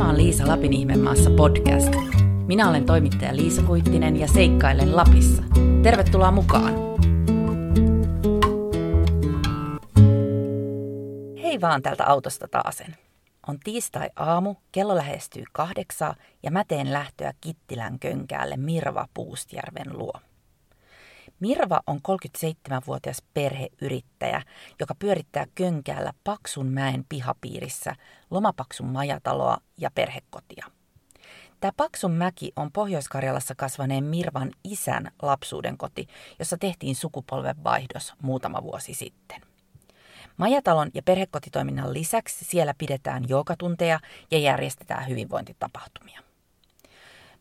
Tämä on Liisa Lapin ihmemaassa podcast. Minä olen toimittaja Liisa Kuittinen ja seikkailen Lapissa. Tervetuloa mukaan! Hei vaan täältä autosta taasen. On tiistai-aamu, kello lähestyy 8 ja mä teen lähtöä Kittilän Könkäälle Mirva Puustjärven luo. Mirva on 37-vuotias perheyrittäjä, joka pyörittää Könkäällä Paksunmäen pihapiirissä Loma-Paksun majataloa ja perhekotia. Tämä Paksun mäki on Pohjois-Karjalassa kasvaneen Mirvan isän lapsuuden koti, jossa tehtiin sukupolvenvaihdos muutama vuosi sitten. Majatalon ja perhekotitoiminnan lisäksi siellä pidetään joogatunteja ja järjestetään hyvinvointitapahtumia.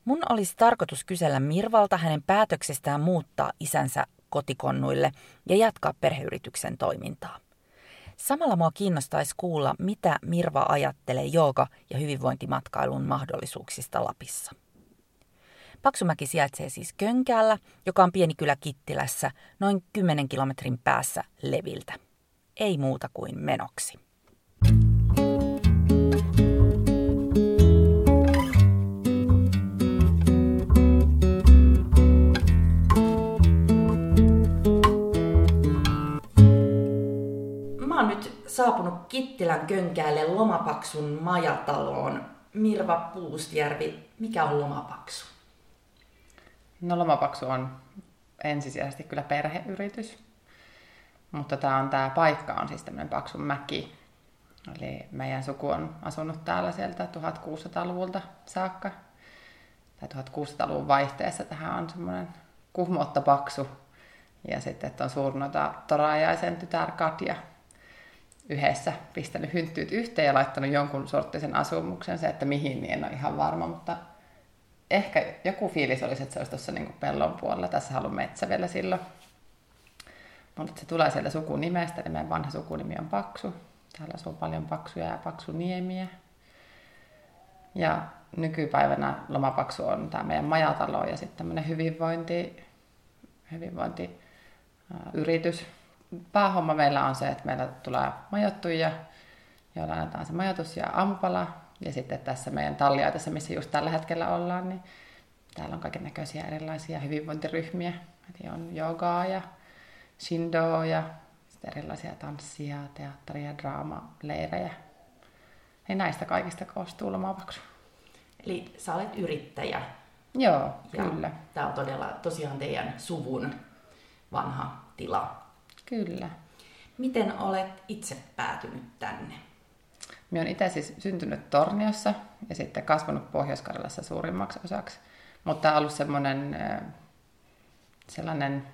Mun olisi tarkoitus kysellä Mirvalta hänen päätöksestään muuttaa isänsä kotikonnuille ja jatkaa perheyrityksen toimintaa. Samalla mua kiinnostaisi kuulla, mitä Mirva ajattelee jooga- ja hyvinvointimatkailun mahdollisuuksista Lapissa. Paksumäki sijaitsee siis Könkäällä, joka on pieni kylä Kittilässä, noin 10 kilometrin päässä Leviltä. Ei muuta kuin menoksi. Saapunut Kittilän Könkäälle Loma-Paksun majataloon. Mirva Puustjärvi, mikä on Loma-Paksu? No Loma-Paksu on ensisijaisesti kyllä perheyritys, mutta tämä paikka on siis tämmöinen Paksun mäki. Eli meidän suku on asunut täällä sieltä 1600-luvulta saakka, tai 1600-luvun vaihteessa tähän on semmoinen kuhmotta paksu. Ja sitten on suurnoita Toraajaisen tytär Katja yhdessä pistänyt hynttyyt yhteen ja laittanut jonkun sorttisen asumuksen. Se, että mihin, niin en ole ihan varma, mutta ehkä joku fiilis olisi, että se olisi tuossa niin pellon puolella. Tässä on ollut metsä vielä silloin. Mutta se tulee sieltä sukunimestä, eli meidän vanha sukunimi on Paksu. Täällä asuu paljon paksuja ja paksuniemiä. Ja nykypäivänä Loma-Paksu on tämä meidän majatalo ja sitten tämmöinen hyvinvointiyritys. Päähomma meillä on se, että meillä tulee majoittuja, joilla annetaan se majoitus ja aamupala. Ja sitten tässä meidän talliaitassa, missä just tällä hetkellä ollaan, niin täällä on kaikennäköisiä erilaisia hyvinvointiryhmiä. Eli on joogaa ja shindoa ja erilaisia tanssia, teatteria, draamaleirejä. Ja näistä kaikista koostuu Loma-Paksu. Eli sä olet yrittäjä. Joo, ja kyllä. Tämä on tosiaan teidän suvun vanha tila. Kyllä. Miten olet itse päätynyt tänne? Minä olen itse siis syntynyt Torniossa ja sitten kasvanut Pohjois-Karjalassa suurimmaksi osaksi. Mutta tämä on ollut sellainen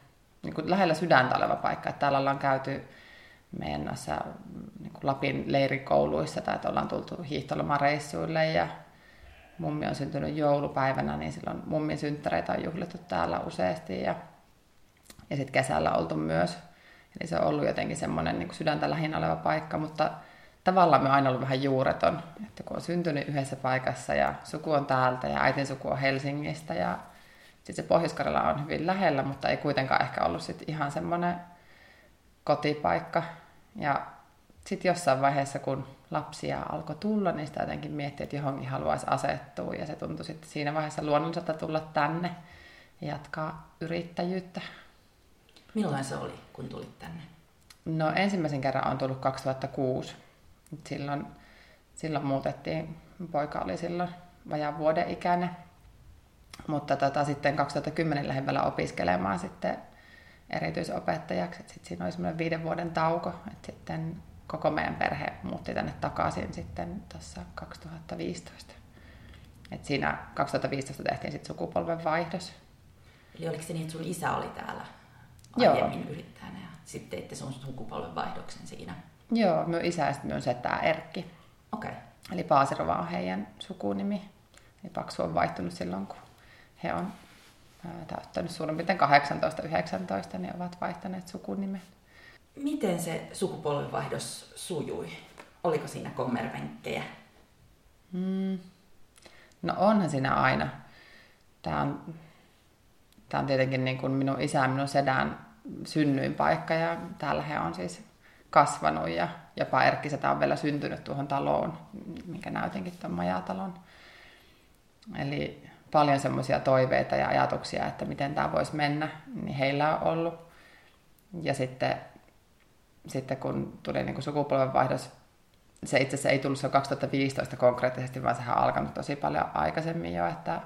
niin kuin lähellä sydäntä oleva paikka. Että täällä ollaan käyty meidän noissa niin kuin Lapin leirikouluissa tai ollaan tultu hiihtolomareissuille. Ja mummi on syntynyt joulupäivänä, niin silloin mummin synttäreitä on juhlittu täällä useasti. Ja sitten kesällä oltu myös. Eli se on ollut jotenkin semmoinen niin kuin sydäntä lähinnä oleva paikka, mutta tavallaan me on aina ollut vähän juureton. Että kun on syntynyt yhdessä paikassa ja suku on täältä ja äitin suku on Helsingistä ja sitten se Pohjois-Karjala on hyvin lähellä, mutta ei kuitenkaan ehkä ollut sit ihan semmoinen kotipaikka. Ja sitten jossain vaiheessa, kun lapsia alkoi tulla, niin sitä jotenkin miettii, että johonkin haluaisi asettua. Ja se tuntui sitten siinä vaiheessa luonnolliselta tulla tänne ja jatkaa yrittäjyyttä. Milloin se oli, kun tulit tänne? No ensimmäisen kerran on tullut 2006. Silloin muutettiin, poika oli silloin vajaan vuoden ikäinen. Mutta sitten 2010 lähdin vielä opiskelemaan sitten erityisopettajaksi. Sitten siinä oli semmoinen 5 vuoden tauko. Et sitten koko meidän perhe muutti tänne takaisin sitten tuossa 2015. Et siinä 2015 tehtiin sitten sukupolvenvaihdos. Eli oliko se niin, että sun isä oli täällä? Aiemmin joo. Yrittäjänä ja sitten teitte sun sukupolvenvaihdoksen siinä. Joo, minun isä ja sitten minun setää Erkki. Okei. Okay. Eli Paaserova on heidän sukunimi. Eli Paksu on vaihtunut silloin, kun he on täyttänyt suurin piirtein 18-19, niin ovat vaihtaneet sukunimen. Miten se sukupolvenvaihdos sujui? Oliko siinä kommervenkkejä? No onhan siinä aina. Tämä on tietenkin niin kuin minun isä ja minun sedän synnyinpaikka ja täällä he on siis kasvanut ja jopa Erkki Setä on vielä syntynyt tuohon taloon, minkä näytinkin tuon majatalon. Eli paljon semmoisia toiveita ja ajatuksia, että miten tämä voisi mennä, niin heillä on ollut. Ja sitten kun tuli niin kuin sukupolvenvaihdos, se itse asiassa ei tullut se 2015 konkreettisesti, vaan sehän on alkanut tosi paljon aikaisemmin jo, että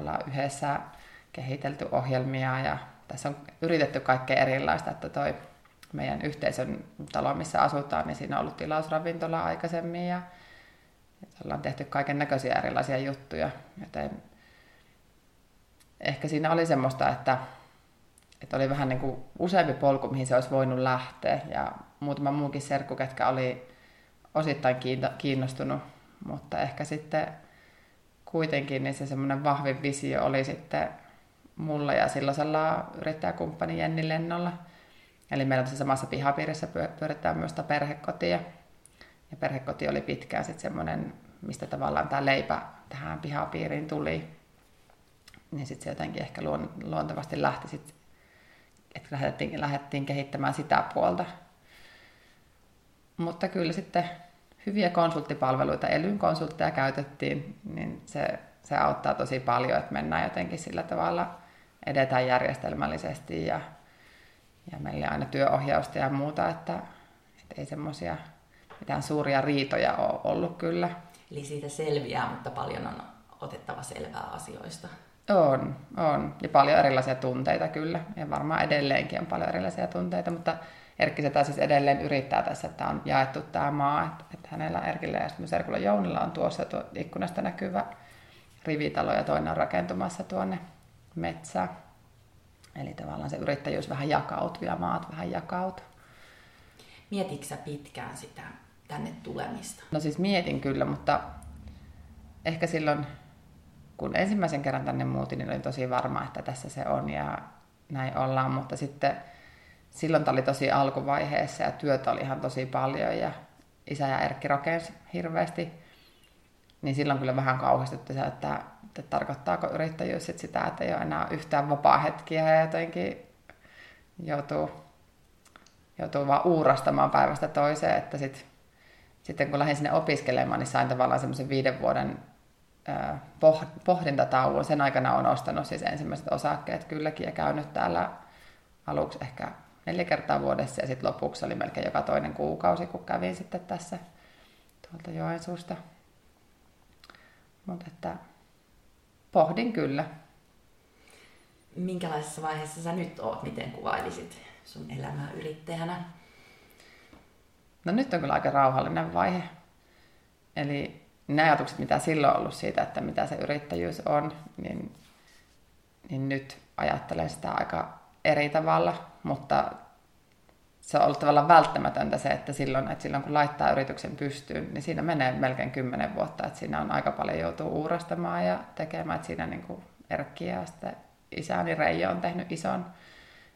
ollaan yhdessä kehitelty ohjelmia ja tässä on yritetty kaikkea erilaista, että toi meidän yhteisön talo, missä asutaan, niin siinä on ollut tilausravintola aikaisemmin ja ollaan tehty kaiken näköisiä erilaisia juttuja, joten ehkä siinä oli semmoista, että oli vähän niin kuin useampi polku, mihin se olisi voinut lähteä ja muutama muukin serkku, ketkä oli osittain kiinnostunut, mutta ehkä sitten kuitenkin niin se semmoinen vahvin visio oli sitten mulla ja silloisella yrittäjäkumppani Jenni Lennolla. Eli meillä on samassa pihapiirissä pyöritetään myös sitä perhekotia. Ja perhekoti oli pitkään sitten semmoinen, mistä tavallaan tämä leipä tähän pihapiiriin tuli. Niin sitten se jotenkin ehkä luontevasti lähti sitten, että lähdettiin kehittämään sitä puolta. Mutta kyllä sitten hyviä konsulttipalveluita, elyn konsultteja käytettiin, niin se auttaa tosi paljon, että mennään jotenkin sillä tavalla, edetään järjestelmällisesti ja meillä on aina työohjausta ja muuta, että ei semmoisia mitään suuria riitoja ole ollut kyllä. Eli siitä selviää, mutta paljon on otettava selvää asioista. On. Ja paljon erilaisia tunteita kyllä. Ja varmaan edelleenkin on paljon erilaisia tunteita, mutta Erkki Setä siis edelleen yrittää tässä, että on jaettu tämä maa. Että hänellä Erkillä ja sitten serkulla Jounilla on tuossa tuo ikkunasta näkyvä rivitalo ja toinen on rakentumassa tuonne metsään. Eli tavallaan se yrittäjyys vähän jakautuu ja maat vähän jakautuu. Mietitkö sä pitkään sitä tänne tulemista? No siis mietin kyllä, mutta ehkä silloin kun ensimmäisen kerran tänne muutin, niin olin tosi varma, että tässä se on ja näin ollaan. Mutta sitten silloin tämä oli tosi alkuvaiheessa ja työtä oli ihan tosi paljon ja isä ja Erkki rakensi hirveästi. Niin silloin kyllä vähän kauhistutti se, että tarkoittaako yrittäjyys sitä, että ei ole enää yhtään vapaa-hetkiä ja jotenkin joutuu vaan uurastamaan päivästä toiseen. Että sitten kun lähdin sinne opiskelemaan, niin sain tavallaan semmoisen 5 vuoden pohdintatauon. Sen aikana olen ostanut siis ensimmäiset osakkeet kylläkin ja käynyt täällä aluksi ehkä 4 kertaa vuodessa ja sitten lopuksi oli melkein joka toinen kuukausi, kun kävin sitten tässä tuolta Joensuusta. Mutta että pohdin kyllä. Minkälaisessa vaiheessa sä nyt oot? Miten kuvailisit sun elämää yrittäjänä? No nyt on kyllä aika rauhallinen vaihe. Eli ne ajatukset, mitä silloin on ollut siitä, että mitä se yrittäjyys on, niin nyt ajattelen sitä aika eri tavalla. Mutta se on ollut tavallaan välttämätöntä se, että silloin kun laittaa yrityksen pystyyn, niin siinä menee melkein 10 vuotta, että siinä on aika paljon joutuu uurastamaan ja tekemään, että siinä niin kuin Erkki ja sitten isäni Reijo on tehnyt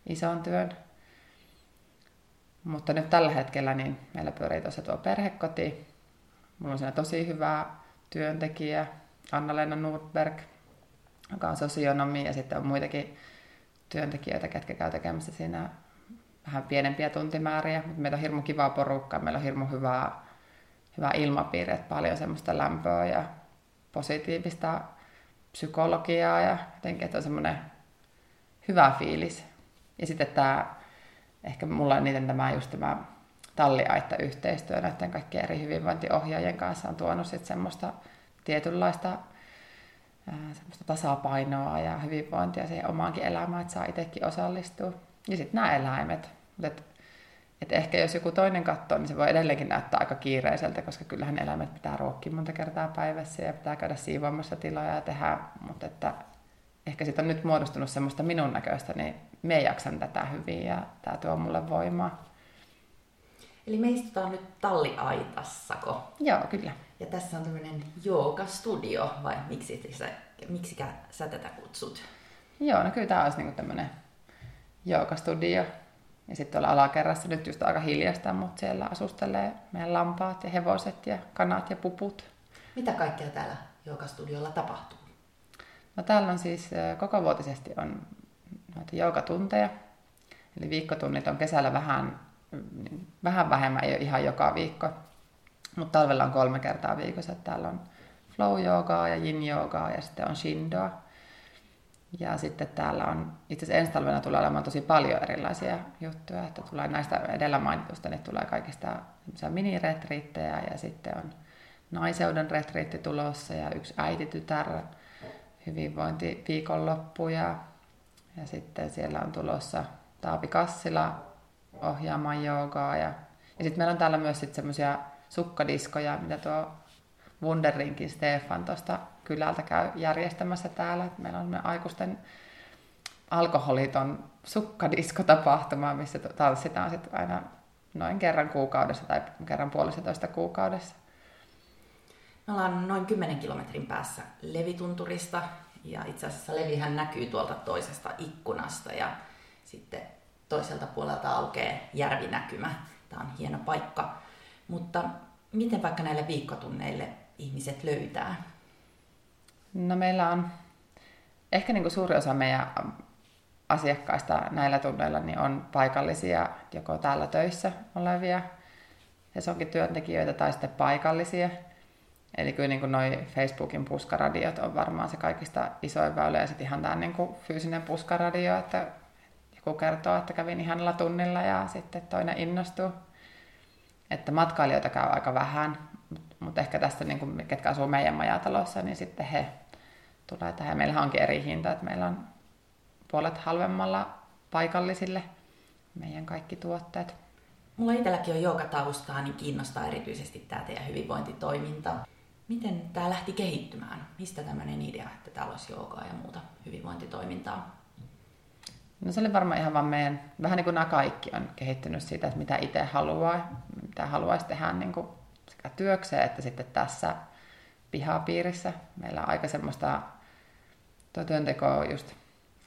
ison työn. Mutta nyt tällä hetkellä niin meillä pyörii tuossa tuo perhekoti. Mulla on siinä tosi hyvä työntekijä Anna-Lena Nordberg, joka on sosionomi ja sitten on muitakin työntekijöitä, ketkä käy tekemässä siinä vähän pienempiä tuntimääriä, mutta meillä on hirmu kivaa porukkaa, meillä on hirmu hyvä ilmapiiri, että paljon semmoista lämpöä ja positiivista psykologiaa ja jotenkin, että on semmoinen hyvä fiilis. Ja sitten ehkä mulla on niiden tämä talliaitta-yhteistyö näiden kaikkien eri hyvinvointiohjaajien kanssa on tuonut sitten semmoista tietynlaista semmoista tasapainoa ja hyvinvointia siihen omaankin elämään, että saa itsekin osallistua. Ja sitten nämä eläimet. Et ehkä jos joku toinen katsoo, niin se voi edelleenkin näyttää aika kiireiseltä, koska kyllähän eläimet pitää ruokkia monta kertaa päivässä ja pitää käydä siivoamassa tiloja ja tehdä. Mutta että ehkä siitä on nyt muodostunut semmoista minun näköistä, niin me jaksan tätä hyvin ja tämä tuo mulle voimaa. Eli me istutaan nyt talliaitassako? Joo, kyllä. Ja tässä on tämmöinen joogastudio, vai miksikä sä tätä kutsut? Joo, no kyllä tämä olisi niinku tämmöinen joogastudio. Ja sitten tuolla alakerrassa nyt just aika hiljaista, mutta siellä asustelee meidän lampaat ja hevoset ja kanat ja puput. Mitä kaikkea täällä joogastudiolla tapahtuu? No täällä on siis kokovuotisesti on noita joogatunteja. Eli viikkotunnit on kesällä vähän vähän vähemmän, ei ole ihan joka viikko. Mutta talvella on 3 kertaa viikossa. Täällä on flow-joogaa ja yin-joogaa ja sitten on shindoa. Ja sitten täällä on, itse asiassa ensi talvena tulee olemaan tosi paljon erilaisia juttuja. Että tulee näistä edellä mainitusta, niin tulee kaikista mini-retriittejä ja sitten on naiseudon retriitti tulossa ja yksi äiti-tytär hyvinvointiviikonloppu. Ja sitten siellä on tulossa Taapi Kassila ohjaamaan joogaa. Ja sitten meillä on täällä myös semmoisia sukkadiskoja, mitä tuo Wunderinkin Stefan tuosta kylältä käy järjestämässä täällä. Meillä on aikuisten alkoholiton sukkadiskotapahtuma, missä tanssitaan sit aina noin kerran kuukaudessa tai kerran puolitoista kuukaudessa. Me ollaan noin 10 kilometrin päässä Levitunturista ja itse asiassa Levihän näkyy tuolta toisesta ikkunasta ja sitten toiselta puolelta aukeaa järvinäkymä. Tämä on hieno paikka, mutta miten vaikka näille viikkotunneille ihmiset löytää? No meillä on ehkä niin kuin suuri osa meidän asiakkaista näillä tunneilla niin on paikallisia, joko täällä töissä olevia, ja se onkin työntekijöitä tai sitten paikallisia. Eli kyllä niin kuin noi Facebookin puskaradiot on varmaan se kaikista isoin väylä ja sitten ihan tämä niin kuin fyysinen puskaradio, että joku kertoo, että kävin ihanalla tunnilla ja sitten toinen innostuu. Että matkailijoita käy aika vähän, mutta ehkä tässä, niin kuin, ketkä asuu meidän majatalossa, niin sitten he tulee tähän. Meillähän onkin eri hinta, että meillä on puolet halvemmalla paikallisille meidän kaikki tuotteet. Mulla itselläkin on joogataustaa, niin kiinnostaa erityisesti tämä teidän hyvinvointitoiminta. Miten tämä lähti kehittymään? Mistä tämmöinen idea, että täällä olisi joogaa ja muuta hyvinvointitoimintaa? No se oli varmaan ihan vaan meidän, vähän niin kuin nämä kaikki on kehittynyt siitä, että mitä itse haluaa, mitä haluaisi tehdä niin kuin sekä työkseen että sitten tässä pihapiirissä. Meillä on aika semmoista, tuo työnteko on just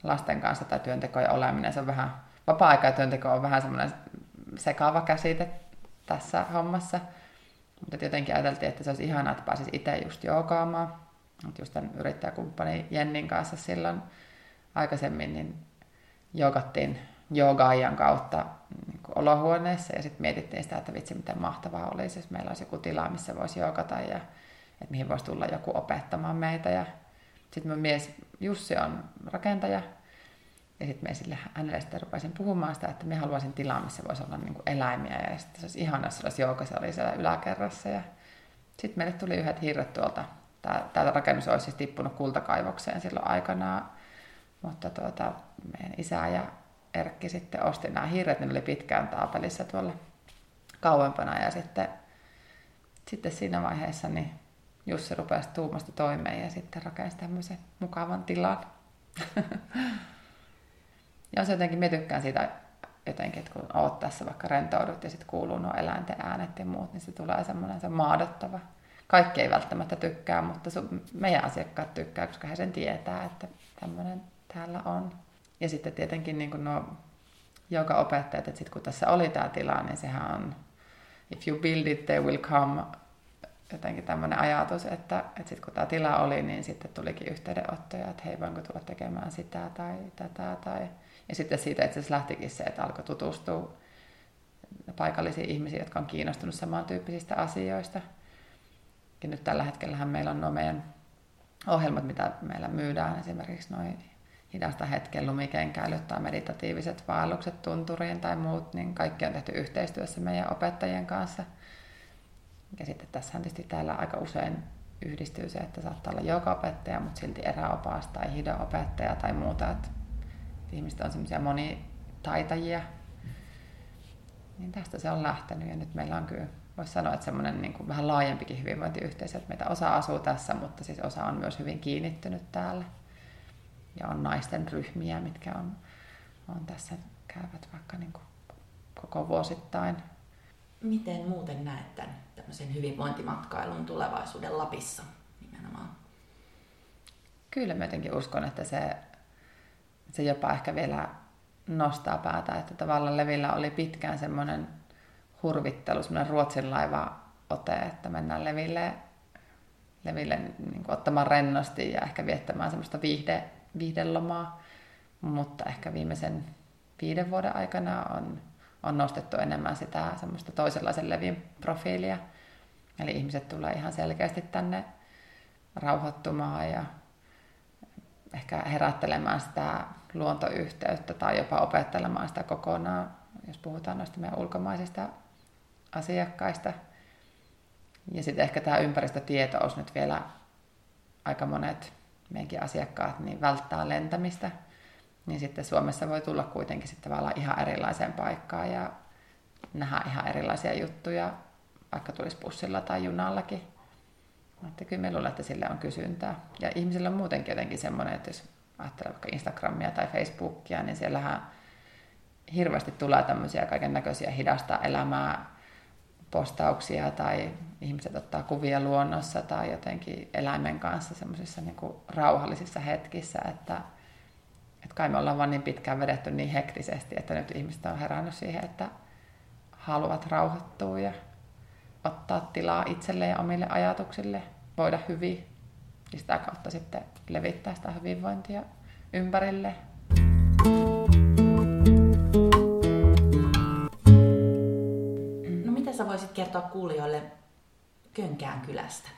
lasten kanssa tai työnteko ja oleminen, se on vähän, vapaa-aika ja työnteko on vähän semmoinen sekaava käsite tässä hommassa. Mutta jotenkin ajateltiin, että se olisi ihanaa, että pääsisi itse just joogaamaan. Mutta just tämän yrittäjäkumppani Jennin kanssa silloin aikaisemmin, niin joogattiin joogaajan kautta niin kuin olohuoneessa ja sitten mietittiin sitä, että vitsi miten mahtavaa olisi, jos meillä olisi joku tila, missä voisi joogata ja että mihin voisi tulla joku opettamaan meitä. Ja sitten mun mies Jussi on rakentaja ja sitten hänelle sitten rupesin puhumaan sitä, että minä haluaisin tilaa, missä voisi olla niin kuin eläimiä ja sitten se olisi ihana, jos olisi jooga, se oli siellä yläkerrassa. Ja sitten meille tuli yhdet hirret tuolta, tämä rakennus olisi siis tippunut kultakaivokseen silloin aikanaan. Mutta meidän isä ja Erkki sitten osti nämä hirret, ne oli pitkään Taapelissa tuolla kauempana ja sitten siinä vaiheessa niin Jussi rupesi tuumasta toimeen ja sitten rakensi tämmöisen mukavan tilan. Ja se jotenkin, minä tykkään siitä jotenkin, että kun oot tässä vaikka rentoudut ja sitten kuuluu nuo eläinten äänet ja muut, niin se tulee semmoinen se maadottava. Kaikki ei välttämättä tykkää, mutta meidän asiakkaat tykkää, koska he sen tietää, että tämmöinen täällä on. Ja sitten tietenkin niin kuin nuo joogaopettajat, että sitten kun tässä oli tämä tila, niin sehän on if you build it, they will come. Jotenkin tämmöinen ajatus, että sitten kun tämä tila oli, niin sitten tulikin yhteydenottoja, että hei, voinko tulla tekemään sitä tai tätä. Ja sitten siitä itse asiassa lähtikin se, että alkoi tutustua paikallisiin ihmisiin, jotka on kiinnostunut samantyyppisistä asioista. Ja nyt tällä hetkellähän meillä on nuo meidän ohjelmat, mitä meillä myydään, esimerkiksi noin hidasta hetken lumikenkäilyt tai meditatiiviset vaellukset tunturiin tai muut, niin kaikki on tehty yhteistyössä meidän opettajien kanssa. Ja sitten tässähän tietysti täällä aika usein yhdistyy se, että saattaa olla joogaopettaja, mutta silti eräopas tai hido-opettaja tai muuta. Että ihmiset on semmoisia monitaitajia. Niin tästä se on lähtenyt ja nyt meillä on kyllä. Voisi sanoa, että semmoinen niin kuin vähän laajempikin hyvinvointiyhteisö, että meitä osa asuu tässä, mutta siis osa on myös hyvin kiinnittynyt täällä. Ja on naisten ryhmiä, mitkä on tässä käyvät vaikka niin kuin koko vuosittain. Miten muuten näet tämän tämmöisen hyvinvointimatkailun tulevaisuuden Lapissa nimenomaan? Kyllä mä jotenkin uskon, että se jopa ehkä vielä nostaa päätä, että tavallaan Levillä oli pitkään semmoinen hurvittelu, semmoinen Ruotsin laiva ote, että mennään Leville niin kuin ottamaan rennosti ja ehkä viettämään semmoista viihdelomaa. Mutta ehkä viimeisen 5 vuoden aikana on on nostettu enemmän sitä semmoista toisenlaisen levin profiilia. Eli ihmiset tulee ihan selkeästi tänne rauhoittumaan ja ehkä herättelemään sitä luontoyhteyttä tai jopa opettelemaan sitä kokonaan, jos puhutaan noista meidän ulkomaisista asiakkaista. Ja sitten ehkä tämä ympäristötietous nyt vielä, aika monet meidänkin asiakkaat niin välttää lentämistä, niin sitten Suomessa voi tulla kuitenkin sitten tavallaan ihan erilaiseen paikkaan ja nähdä ihan erilaisia juttuja, vaikka tulisi bussilla tai junallakin. Mutta kyllä me luulen, että sille on kysyntää. Ja ihmisillä on muutenkin jotenkin semmoinen, että jos ajattelee vaikka Instagramia tai Facebookia, niin siellähän hirveästi tulee tämmöisiä kaiken näköisiä hidasta elämää postauksia tai ihmiset ottaa kuvia luonnossa tai jotenkin eläimen kanssa semmoisissa niin rauhallisissa hetkissä, että kai me ollaan vaan niin pitkään vedetty niin hektisesti, että nyt ihmiset on herännyt siihen, että haluavat rauhoittua ja ottaa tilaa itselle ja omille ajatuksille, voida hyvin ja sitä kautta sitten levittää sitä hyvinvointia ympärille. No mitä sä voisit kertoa kuulijoille Könkään kylästä?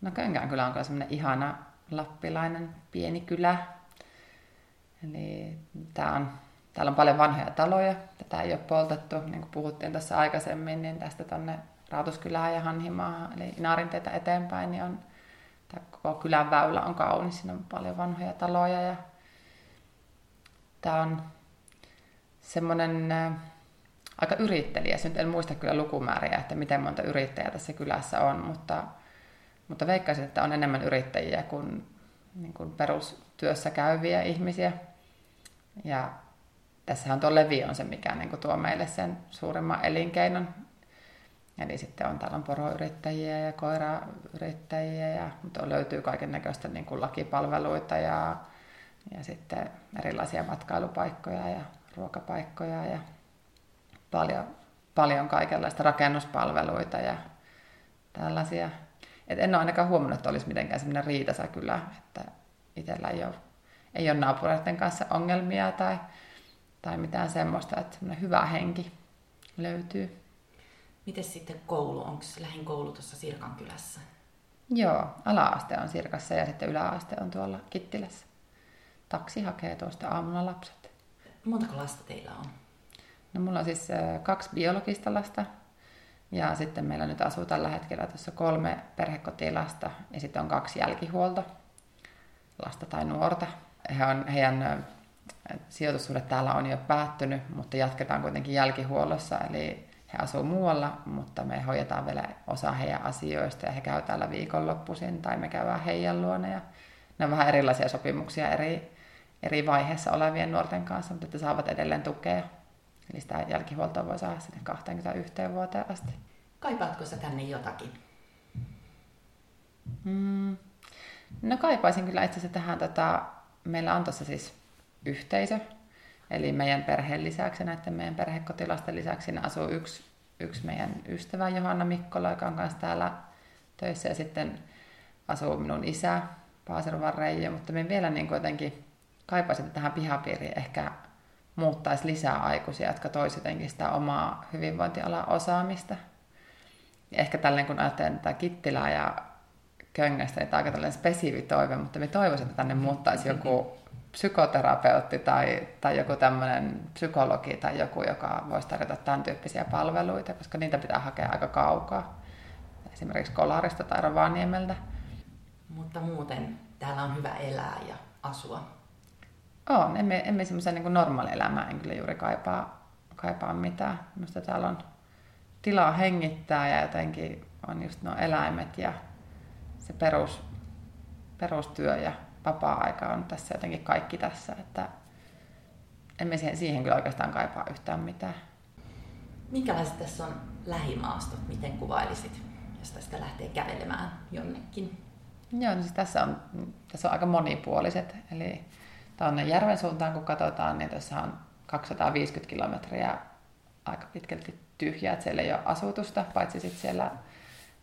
No Könkään kylä on kyllä semmoinen ihana lappilainen pieni kylä. Eli täällä on paljon vanhoja taloja. Tätä ei ole poltettu. Niin kuin puhuttiin tuossa aikaisemmin, niin tästä tuonne Rautuskylään ja Hanhimaahan, eli Inarinteitä eteenpäin, niin on, tämä koko kylän väylä on kaunis. Siinä on paljon vanhoja taloja. Ja tämä on semmoinen aika yrittelijäs. Nyt en muista kyllä lukumääriä, että miten monta yrittäjää tässä kylässä on, mutta veikkaisin, että on enemmän yrittäjiä kuin, perustyössä käyviä ihmisiä. Ja tässähän tuo levi on se, mikä niin kuin tuo meille sen suurimman elinkeinon. Eli sitten täällä on poroyrittäjiä ja koirayrittäjiä, ja mutta löytyy kaiken näköistä niin kuin lakipalveluita ja sitten erilaisia matkailupaikkoja ja ruokapaikkoja ja paljon kaikenlaista rakennuspalveluita ja tällaisia. Et en ole ainakaan huomannut, että olisi mitenkään semmoinen riitasa kylä, että itsellä ei ole naapureiden kanssa ongelmia tai mitään semmoista, että semmoinen hyvä henki löytyy. Mites sitten koulu? Onko lähin koulu tuossa Sirkan kylässä? Joo, ala-aste on Sirkassa ja sitten yläaste on tuolla Kittilässä. Taksi hakee tuosta aamulla lapset. Montako lasta teillä on? No mulla on siis 2 biologista lasta ja sitten meillä nyt asuu tällä hetkellä tuossa 3 perhekotilasta ja sitten on 2 jälkihuolto lasta tai nuorta. Heidän sijoitussuhde täällä on jo päättynyt, mutta jatketaan kuitenkin jälkihuollossa, eli he asuu muualla, mutta me hoidetaan vielä osa heidän asioista ja he käy täällä viikonloppuisin tai me käydään heidän luona. Ja ne on vähän erilaisia sopimuksia eri vaiheessa olevien nuorten kanssa, mutta että saavat edelleen tukea. Eli sitä jälkihuoltoa voi saada sinne 21 vuoteen asti. Kaipaatko sä tänne jotakin? No kaipaisin kyllä itse asiassa tähän. Meillä on tuossa siis yhteisö. Eli meidän perheen lisäksi, näiden meidän perhekotilasten lisäksi, siinä asuu yksi meidän ystävä Johanna Mikkola, joka on kanssa täällä töissä. Ja sitten asuu minun isä, Paaserovan Reijo. Mutta me vielä niin jotenkin kaipaisin, että tähän pihapiiriin ehkä muuttaisi lisää aikuisia, jotka toisivat jotenkin sitä omaa hyvinvointialan osaamista. Ja ehkä tälleen, kun ajattelen tätä Kittilää ja Köngästä, niin tämä on aika tällainen spesifi toive, mutta me toivoisin, että tänne muuttaisi joku psykoterapeutti tai joku tämmöinen psykologi tai joku, joka voisi tarjota tämän tyyppisiä palveluita, koska niitä pitää hakea aika kaukaa. Esimerkiksi Kolarista tai Rovaniemeltä. Mutta muuten täällä on hyvä elää ja asua. On. Emme semmoisen niin kuin normaalielämää en kyllä juuri kaipaa mitään. Minusta täällä on tilaa hengittää ja jotenkin on just nuo eläimet ja se perustyö ja vapaa-aika on tässä jotenkin kaikki tässä, että emme siihen kyllä oikeastaan kaipaa yhtään mitään. Minkälaiset tässä on lähimaastot? Miten kuvailisit, jos tästä lähtee kävelemään jonnekin? Joo, no siis tässä on aika monipuoliset. Eli tuonne järven suuntaan kun katsotaan, niin tässä on 250 kilometriä aika pitkälti tyhjää, että siellä ei ole asutusta, paitsi sitten siellä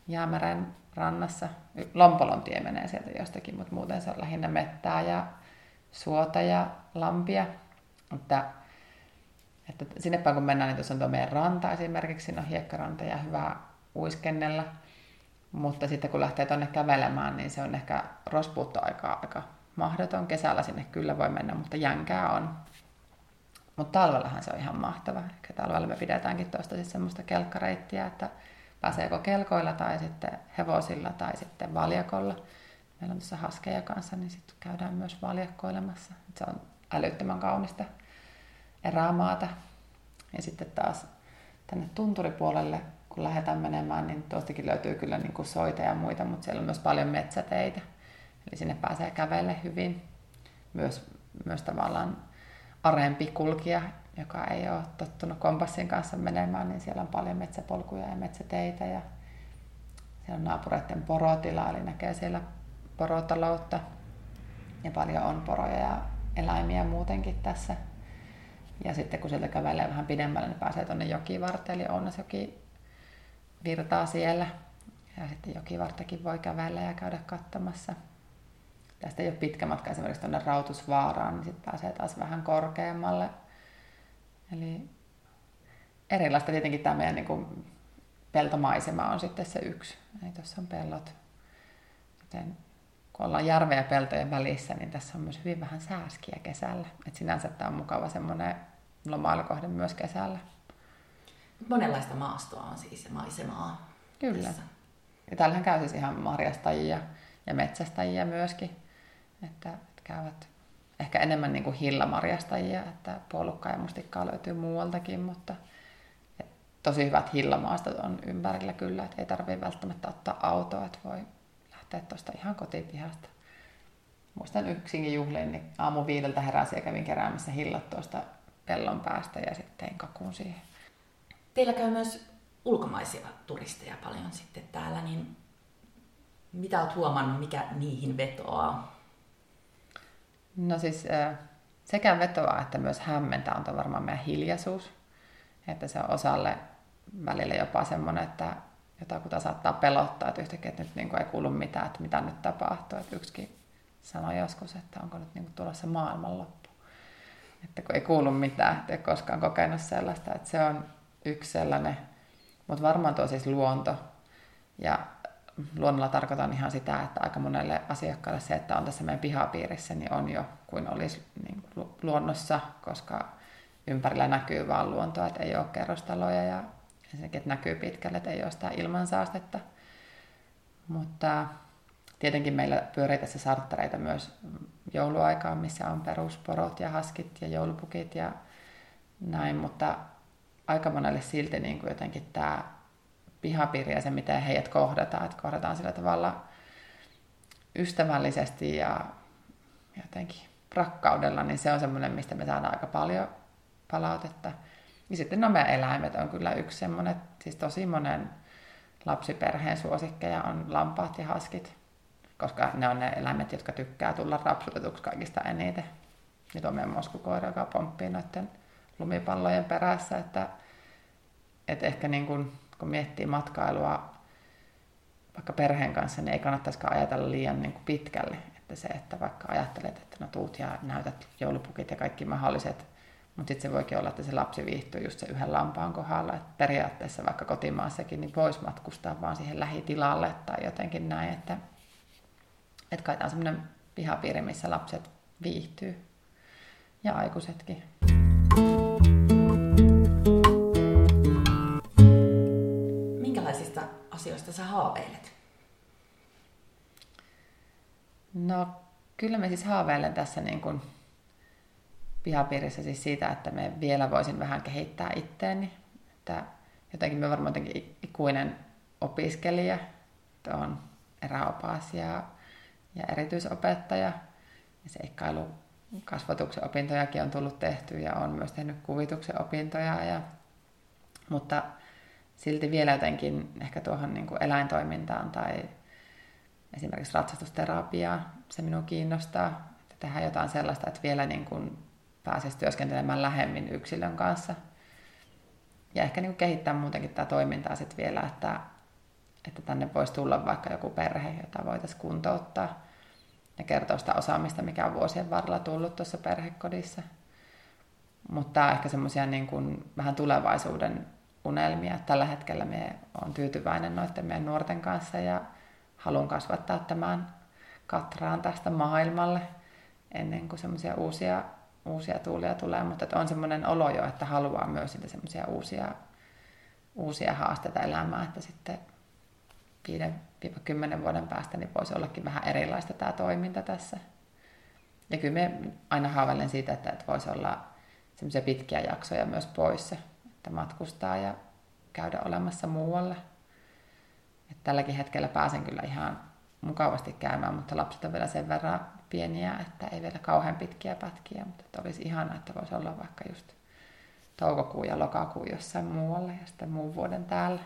Jäämeren rannassa. Lompolontie menee sieltä jostakin, mutta muuten se on lähinnä mettää ja suota ja lampia. Mutta Että sinne päin kun mennään, niin tuossa on tuo meidän ranta esimerkiksi, siinä on hiekkaranta ja hyvä uiskennella. Mutta sitten kun lähtee tuonne kävelemään, niin se on ehkä rospuuttoaikaa aika mahdoton. Kesällä sinne kyllä voi mennä, mutta jänkää on. Mutta talvellahan se on ihan mahtava. Ehkä talvella me pidetäänkin tuosta siis semmoista kelkkareittiä, että pääsee joko kelkoilla tai sitten hevosilla tai sitten valjakolla. Meillä on tuossa haskeja kanssa, niin sitten käydään myös valjakkoilemassa. Se on älyttömän kaunista erämaata. Ja sitten taas tänne tunturipuolelle, kun lähdetään menemään, niin tuostakin löytyy kyllä niin kuin soita ja muita, mutta siellä on myös paljon metsäteitä. Eli sinne pääsee kävelle hyvin. Myös tavallaan arempi kulkija, joka ei ole tottunut kompassin kanssa menemään, niin siellä on paljon metsäpolkuja ja metsäteitä. Ja siellä on naapureiden porotila, eli näkee siellä porotaloutta. Ja paljon on poroja ja eläimiä muutenkin tässä. Ja sitten kun sieltä kävelee vähän pidemmälle, niin pääsee tuonne jokivarteen, eli Ounnosjoki virtaa siellä. Ja sitten jokivarttakin voi kävellä ja käydä katsomassa. Tästä ei ole pitkä matka esimerkiksi tuonne Rautusvaaraan, niin sitten pääsee taas vähän korkeammalle. Eli erilaista tietenkin tämä meidän niin kuin peltomaisema on sitten se yksi. Eli tuossa on pellot. Joten kun ollaan järveä ja peltojen välissä, niin tässä on myös hyvin vähän sääskiä kesällä. Et sinänsä tämä on mukava semmoinen lomailukohde myös kesällä. Monenlaista maastoa on siis ja maisemaa. Kyllä. Ja täällähän käy siis ihan marjastajia ja metsästäjiä myöskin. Että käyvät ehkä enemmän niin kuin hillamarjastajia, että puolukkaa ja mustikkaa löytyy muualtakin, mutta tosi hyvät hillamaastot on ympärillä kyllä, että ei tarvitse välttämättä ottaa autoa, että voi lähteä tuosta ihan kotipihasta. Muistan yksinkin juhliin, niin aamu 5 heräsin ja kävin keräämässä hillat tuosta pellon päästä ja sitten tein kakun siihen. Teillä käy myös ulkomaisia turisteja paljon sitten täällä, niin mitä olet huomannut, mikä niihin vetoaa? No siis sekä vetoaa että myös hämmentää on tuo varmaan meidän hiljaisuus. Että se on osalle välillä jopa semmoinen, että jotakuta saattaa pelottaa, että yhtäkkiä että nyt niin kuin ei kuulu mitään, että mitä nyt tapahtuu. Että yksikin sanoi joskus, että onko nyt niin kuin tulossa maailmanloppu. Että kun ei kuulu mitään, ettei koskaan kokenut sellaista. Että se on yksi sellainen. Mutta varmaan tuo siis luonto. Ja luonnolla tarkoitan ihan sitä, että aika monelle asiakkaalle se, että on tässä meidän pihapiirissä, niin on jo kuin olisi niin kuin luonnossa, koska ympärillä näkyy vaan luontoa, että ei ole kerrostaloja ja ensinnäkin, että näkyy pitkälle, että ei ole sitä ilmansaastetta. Mutta tietenkin meillä pyörii tässä sarttareita myös jouluaikaan, missä on perusporot ja haskit ja joulupukit ja näin, mutta aika monelle silti niin kuin jotenkin tämä pihapiiri ja se, miten heidät kohdataan, että kohdataan sillä tavalla ystävällisesti ja jotenkin rakkaudella, niin se on semmoinen, mistä me saadaan aika paljon palautetta. Ja sitten nämä eläimet on kyllä yksi semmoinen, siis tosi monen lapsiperheen suosikkeja on lampaat ja haskit, koska ne on ne eläimet, jotka tykkää tulla rapsutetuksi kaikista eniten. Nyt on meidän moskukoira, joka pomppii noiden lumipallojen perässä, että ehkä niin kun miettii matkailua vaikka perheen kanssa, niin ei kannattaisikaan ajatella liian niin kuin pitkälle. Että se, että vaikka ajattelet, että no tuut ja näytät joulupukit ja kaikki mahdolliset, mutta sitten se voikin olla, että se lapsi viihtyy just se yhden lampaan kohdalla. Et periaatteessa vaikka kotimaassakin niin voisi matkustaa vaan siihen lähitilalle tai jotenkin näin. Että kai tämä on semmoinen pihapiiri, missä lapset viihtyy ja aikuisetkin. Minkälaisista asioista sä haaveilet? No kyllä me siis haaveilen tässä niin kuin pihapiirissä siis siitä, että me vielä voisin vähän kehittää itteeni. Että jotenkin me varmaan jotenkin ikuinen opiskelija, että on eräopas ja erityisopettaja. Ja seikkailu kasvatuksen opintojakin on tullut tehtyä ja on myös tehnyt kuvituksen opintoja. Mutta silti vielä jotenkin ehkä tuohon niin kuin eläintoimintaan tai esimerkiksi ratsastusterapiaa, se minua kiinnostaa. Että tehdään jotain sellaista, että vielä niin kuin pääsisi työskentelemään lähemmin yksilön kanssa. Ja ehkä niin kuin kehittää muutenkin tämä toimintaa sitten vielä, että tänne voisi tulla vaikka joku perhe, jota voitaisiin kuntouttaa. Ja kertoa sitä osaamista, mikä on vuosien varrella tullut tuossa perhekodissa. Mutta ehkä semmoisia niin kuin vähän tulevaisuuden unelmia. Tällä hetkellä me on tyytyväinen noiden meidän nuorten kanssa ja haluan kasvattaa tämän katraan tästä maailmalle ennen kuin semmoisia uusia tuulia tulee. Mutta on semmoinen olo jo, että haluaa myös niitä semmoisia uusia haasteita elämää, että sitten 5-10 vuoden päästä niin voisi ollakin vähän erilaista tämä toiminta tässä. Ja kyllä me aina haaveilen siitä, että voisi olla semmoisia pitkiä jaksoja myös poissa, että matkustaa ja käydä olemassa muualla. Et tälläkin hetkellä pääsen kyllä ihan mukavasti käymään, mutta lapset on vielä sen verran pieniä, että ei vielä kauhean pitkiä pätkiä, mutta olisi ihanaa, että voisi olla vaikka just toukokuun ja lokakuun jossain muualla ja sitten muun vuoden täällä.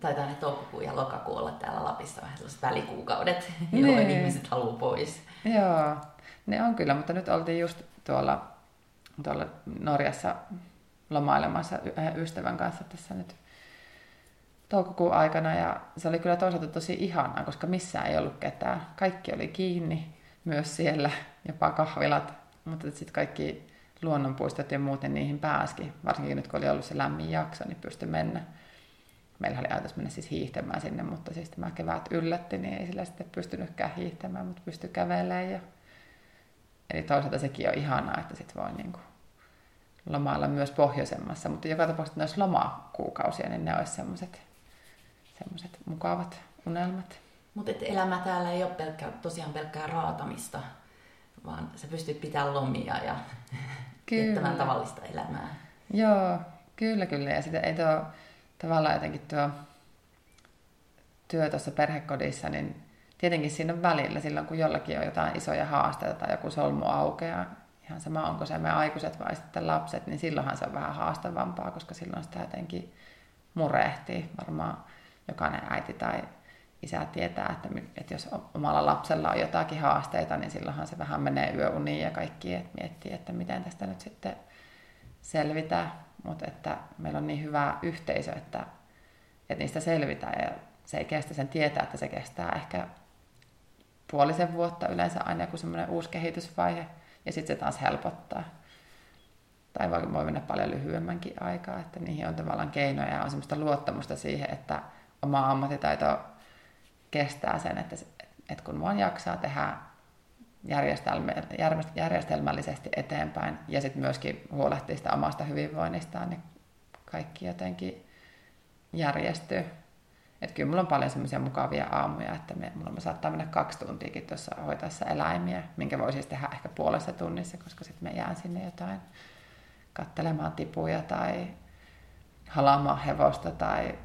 Taitaa ne toukokuun ja lokakuun olla täällä Lapissa vähän sellaiset välikuukaudet, jolloin ihmiset haluaa pois. Joo, ne on kyllä, mutta nyt oltiin just tuolla Norjassa lomailemassa ystävän kanssa tässä nyt toukokuun aikana ja se oli kyllä toisaalta tosi ihanaa, koska missään ei ollut ketään. Kaikki oli kiinni, myös siellä, jopa kahvilat, mutta sitten kaikki luonnonpuistot ja muuten niihin pääski. Varsinkin nyt kun oli ollut se lämmin jakso, niin pystyi mennä. Meillä oli ajatus mennä siis hiihtämään sinne, mutta siis tämä kevät yllätti, niin ei sillä sitten pystynytkään hiihtämään, mutta pystyi kävelemään. Eli toisaalta sekin on ihanaa, että sitten voi niin kuin lomailla myös pohjoisemmassa, mutta joka tapauksessa noissa lomakuukausia, niin ne olisi semmoiset mukavat unelmat. Mutta elämä täällä ei ole tosiaan pelkkää raatamista, vaan sä pystyt pitämään lomia ja viettämään tavallista elämää. Joo, kyllä. Ja sitä ei tuo tavallaan jotenkin tuo työ tuossa perhekodissa, niin tietenkin siinä on välillä silloin, kun jollakin on jotain isoja haasteita tai joku solmu aukeaa. Ihan sama, onko se me aikuiset vai sitten lapset, niin silloinhan se on vähän haastavampaa, koska silloin sitä jotenkin murehtii. Varmaan jokainen äiti tai isä tietää, että jos omalla lapsella on jotakin haasteita, niin silloinhan se vähän menee yöuniin ja kaikki että miettii, että miten tästä nyt sitten selvitään. Mutta että meillä on niin hyvä yhteisö, että niistä selvitään ja se ei kestä sen tietää, että se kestää ehkä puolisen vuotta yleensä aina joku semmoinen uusi kehitysvaihe ja sitten se taas helpottaa. Tai voi mennä paljon lyhyemmänkin aikaa, että niihin on tavallaan keinoja ja on semmoista luottamusta siihen, että oma ammattitaito kestää sen, että kun vaan jaksaa tehdä järjestelmällisesti eteenpäin ja sitten myöskin huolehtii sitä omasta hyvinvoinnistaan, niin kaikki jotenkin järjestyy. Et kyllä mulla on paljon semmoisia mukavia aamuja, että mulla saattaa mennä 2 tuntiakin tuossa hoitaessa eläimiä, minkä voi siis tehdä ehkä puolessa tunnissa, koska sitten mä jään sinne jotain katselemaan tipuja tai halaamaan hevosta tai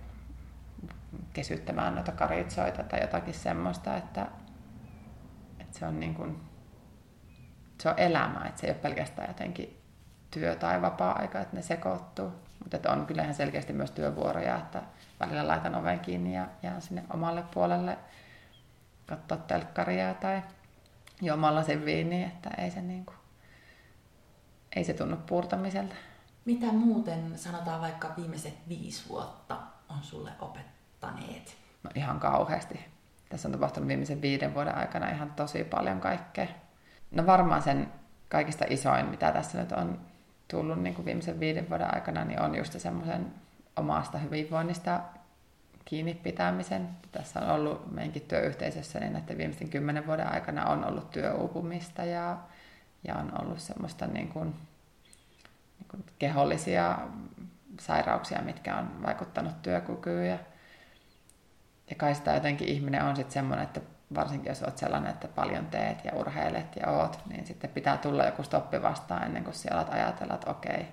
kesyttämään noita karitsoita tai jotakin semmoista, että se on niin kuin, se on elämää, että se ei ole pelkästään jotenkin työ- tai vapaa-aika, että ne sekoittuu. Mutta on kyllähän selkeästi myös työvuoroja, että välillä laitan oven kiinni ja jään sinne omalle puolelle katsoa telkkaria tai juomalla sen viiniin, että ei se tunnu puurtamiselta. Mitä muuten, sanotaan vaikka viimeiset 5 vuotta, on sulle opettaneet? No ihan kauheasti. Tässä on tapahtunut viimeisen 5 vuoden aikana ihan tosi paljon kaikkea. No varmaan sen kaikista isoin, mitä tässä nyt on tullut niin kuin viimeisen 5 vuoden aikana, niin on just semmoisen omasta hyvinvoinnista kiinni pitämisen. Tässä on ollut meidänkin työyhteisössä, niin että viimeisten 10 vuoden aikana on ollut työuupumista ja on ollut semmoista niin kuin kehollisia sairauksia, mitkä on vaikuttanut työkykyyn. Ja kai sitä jotenkin ihminen on sitten semmoinen, että varsinkin jos olet sellainen, että paljon teet ja urheilet ja oot, niin sitten pitää tulla joku stoppi vastaan ennen kuin sinä alat ajatella, että okei,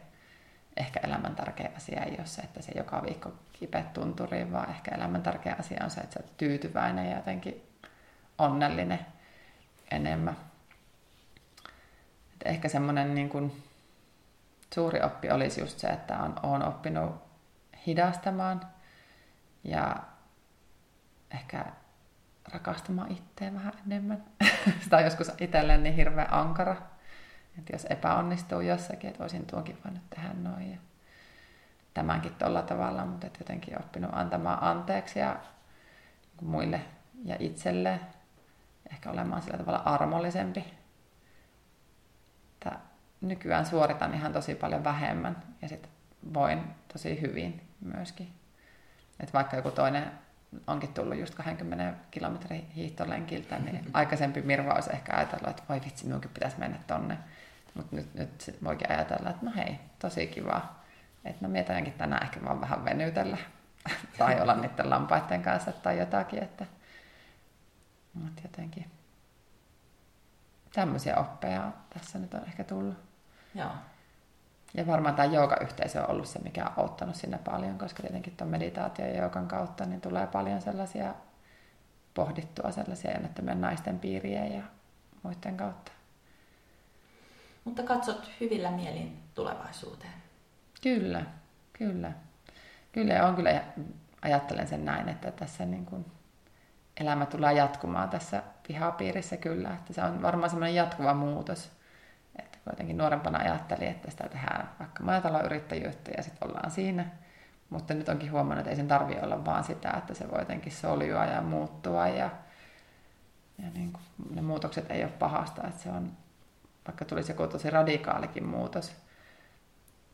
ehkä elämän tärkeä asia ei ole se, että se joka viikko kipeät tunturiin, vaan ehkä elämän tärkeä asia on se, että sä oot tyytyväinen ja jotenkin onnellinen enemmän. Et ehkä semmoinen niin kuin suuri oppi olisi just se, että olen oppinut hidastamaan ja ehkä rakastamaan itseä vähän enemmän. Sitä on joskus itselleen niin hirveän ankara, että jos epäonnistuu jossakin, että voisin tuonkin voinut tehdä noin ja tämänkin tuolla tavalla, mutta et jotenkin oppinut antamaan anteeksi ja muille ja itselle, ehkä olemaan sillä tavalla armollisempi. nykyään suoritan ihan tosi paljon vähemmän ja sitten voin tosi hyvin myöskin. Et vaikka joku toinen onkin tullut just 20 kilometrin hiihtolenkiltä, niin aikaisempi Mirva olisi ehkä ajatellut, että voi vitsi, minunkin pitäisi mennä tonne. Mutta nyt voikin ajatella, että no hei, tosi kivaa. Että no mietinkin tänään ehkä vaan vähän venytellä tai olla niiden lampaiden kanssa tai jotakin. Että... Mutta jotenkin tämmöisiä oppeja tässä nyt on ehkä tullut. Joo. Ja varmaan tämä joogayhteisö on ollut se, mikä on auttanut sinne paljon, koska tietenkin tuon meditaatio ja joogan kautta niin tulee paljon sellaisia pohdittua sellaisia ennättömän naisten piiriä ja muiden kautta. Mutta katsot hyvillä mielin tulevaisuuteen. Kyllä, kyllä. Kyllä on kyllä, ajattelen sen näin, että tässä niin kuin elämä tulee jatkumaan tässä pihapiirissä kyllä. Että se on varmaan semmoinen jatkuva muutos. Että kuitenkin nuorempana ajattelin, että sitä tehdään vaikka maataloyrittäjyyttä ja sitten ollaan siinä. Mutta nyt onkin huomannut, että ei sen tarvitse olla vaan sitä, että se voi jotenkin soljua ja muuttua. Ja niin kuin ne muutokset ei ole pahasta. Että se on, vaikka tulisi joku tosi radikaalikin muutos.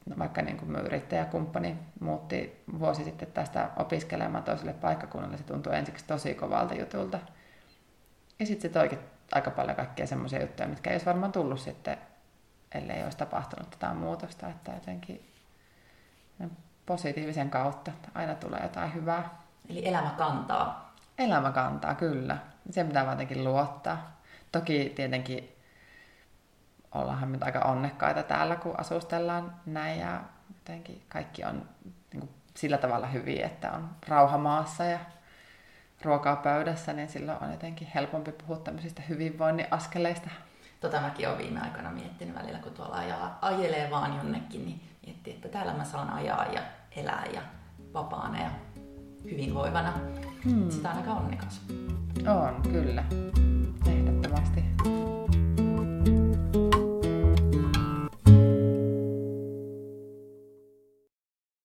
No vaikka niin kuin yrittäjäkumppani muutti vuosi sitten tästä opiskelemaan toiselle paikkakunnalle, se tuntui ensiksi tosi kovalta jutulta. Ja sitten se toikin aika paljon kaikkia semmoisia juttuja, mitkä ei olisi varmaan tullut sitten, ellei olisi tapahtunut tätä muutosta. Että jotenkin positiivisen kautta aina tulee jotain hyvää. Eli elämä kantaa. Elämä kantaa, kyllä. Siihen pitää vaan jotenkin luottaa. Toki tietenkin ollaanhan me aika onnekkaita täällä, kun asustellaan näin ja jotenkin kaikki on niin kuin sillä tavalla hyviä, että on rauha maassa ja ruokaa pöydässä, niin silloin on jotenkin helpompi puhua tämmöisistä hyvinvoinnin askeleista. Mäkin olen viime aikoina miettinyt välillä, kun tuolla ajelee vaan jonnekin, niin miettii, että täällä mä saan ajaa ja elää ja vapaana ja hyvinvoivana. Sitä on aika onnekas. On, kyllä.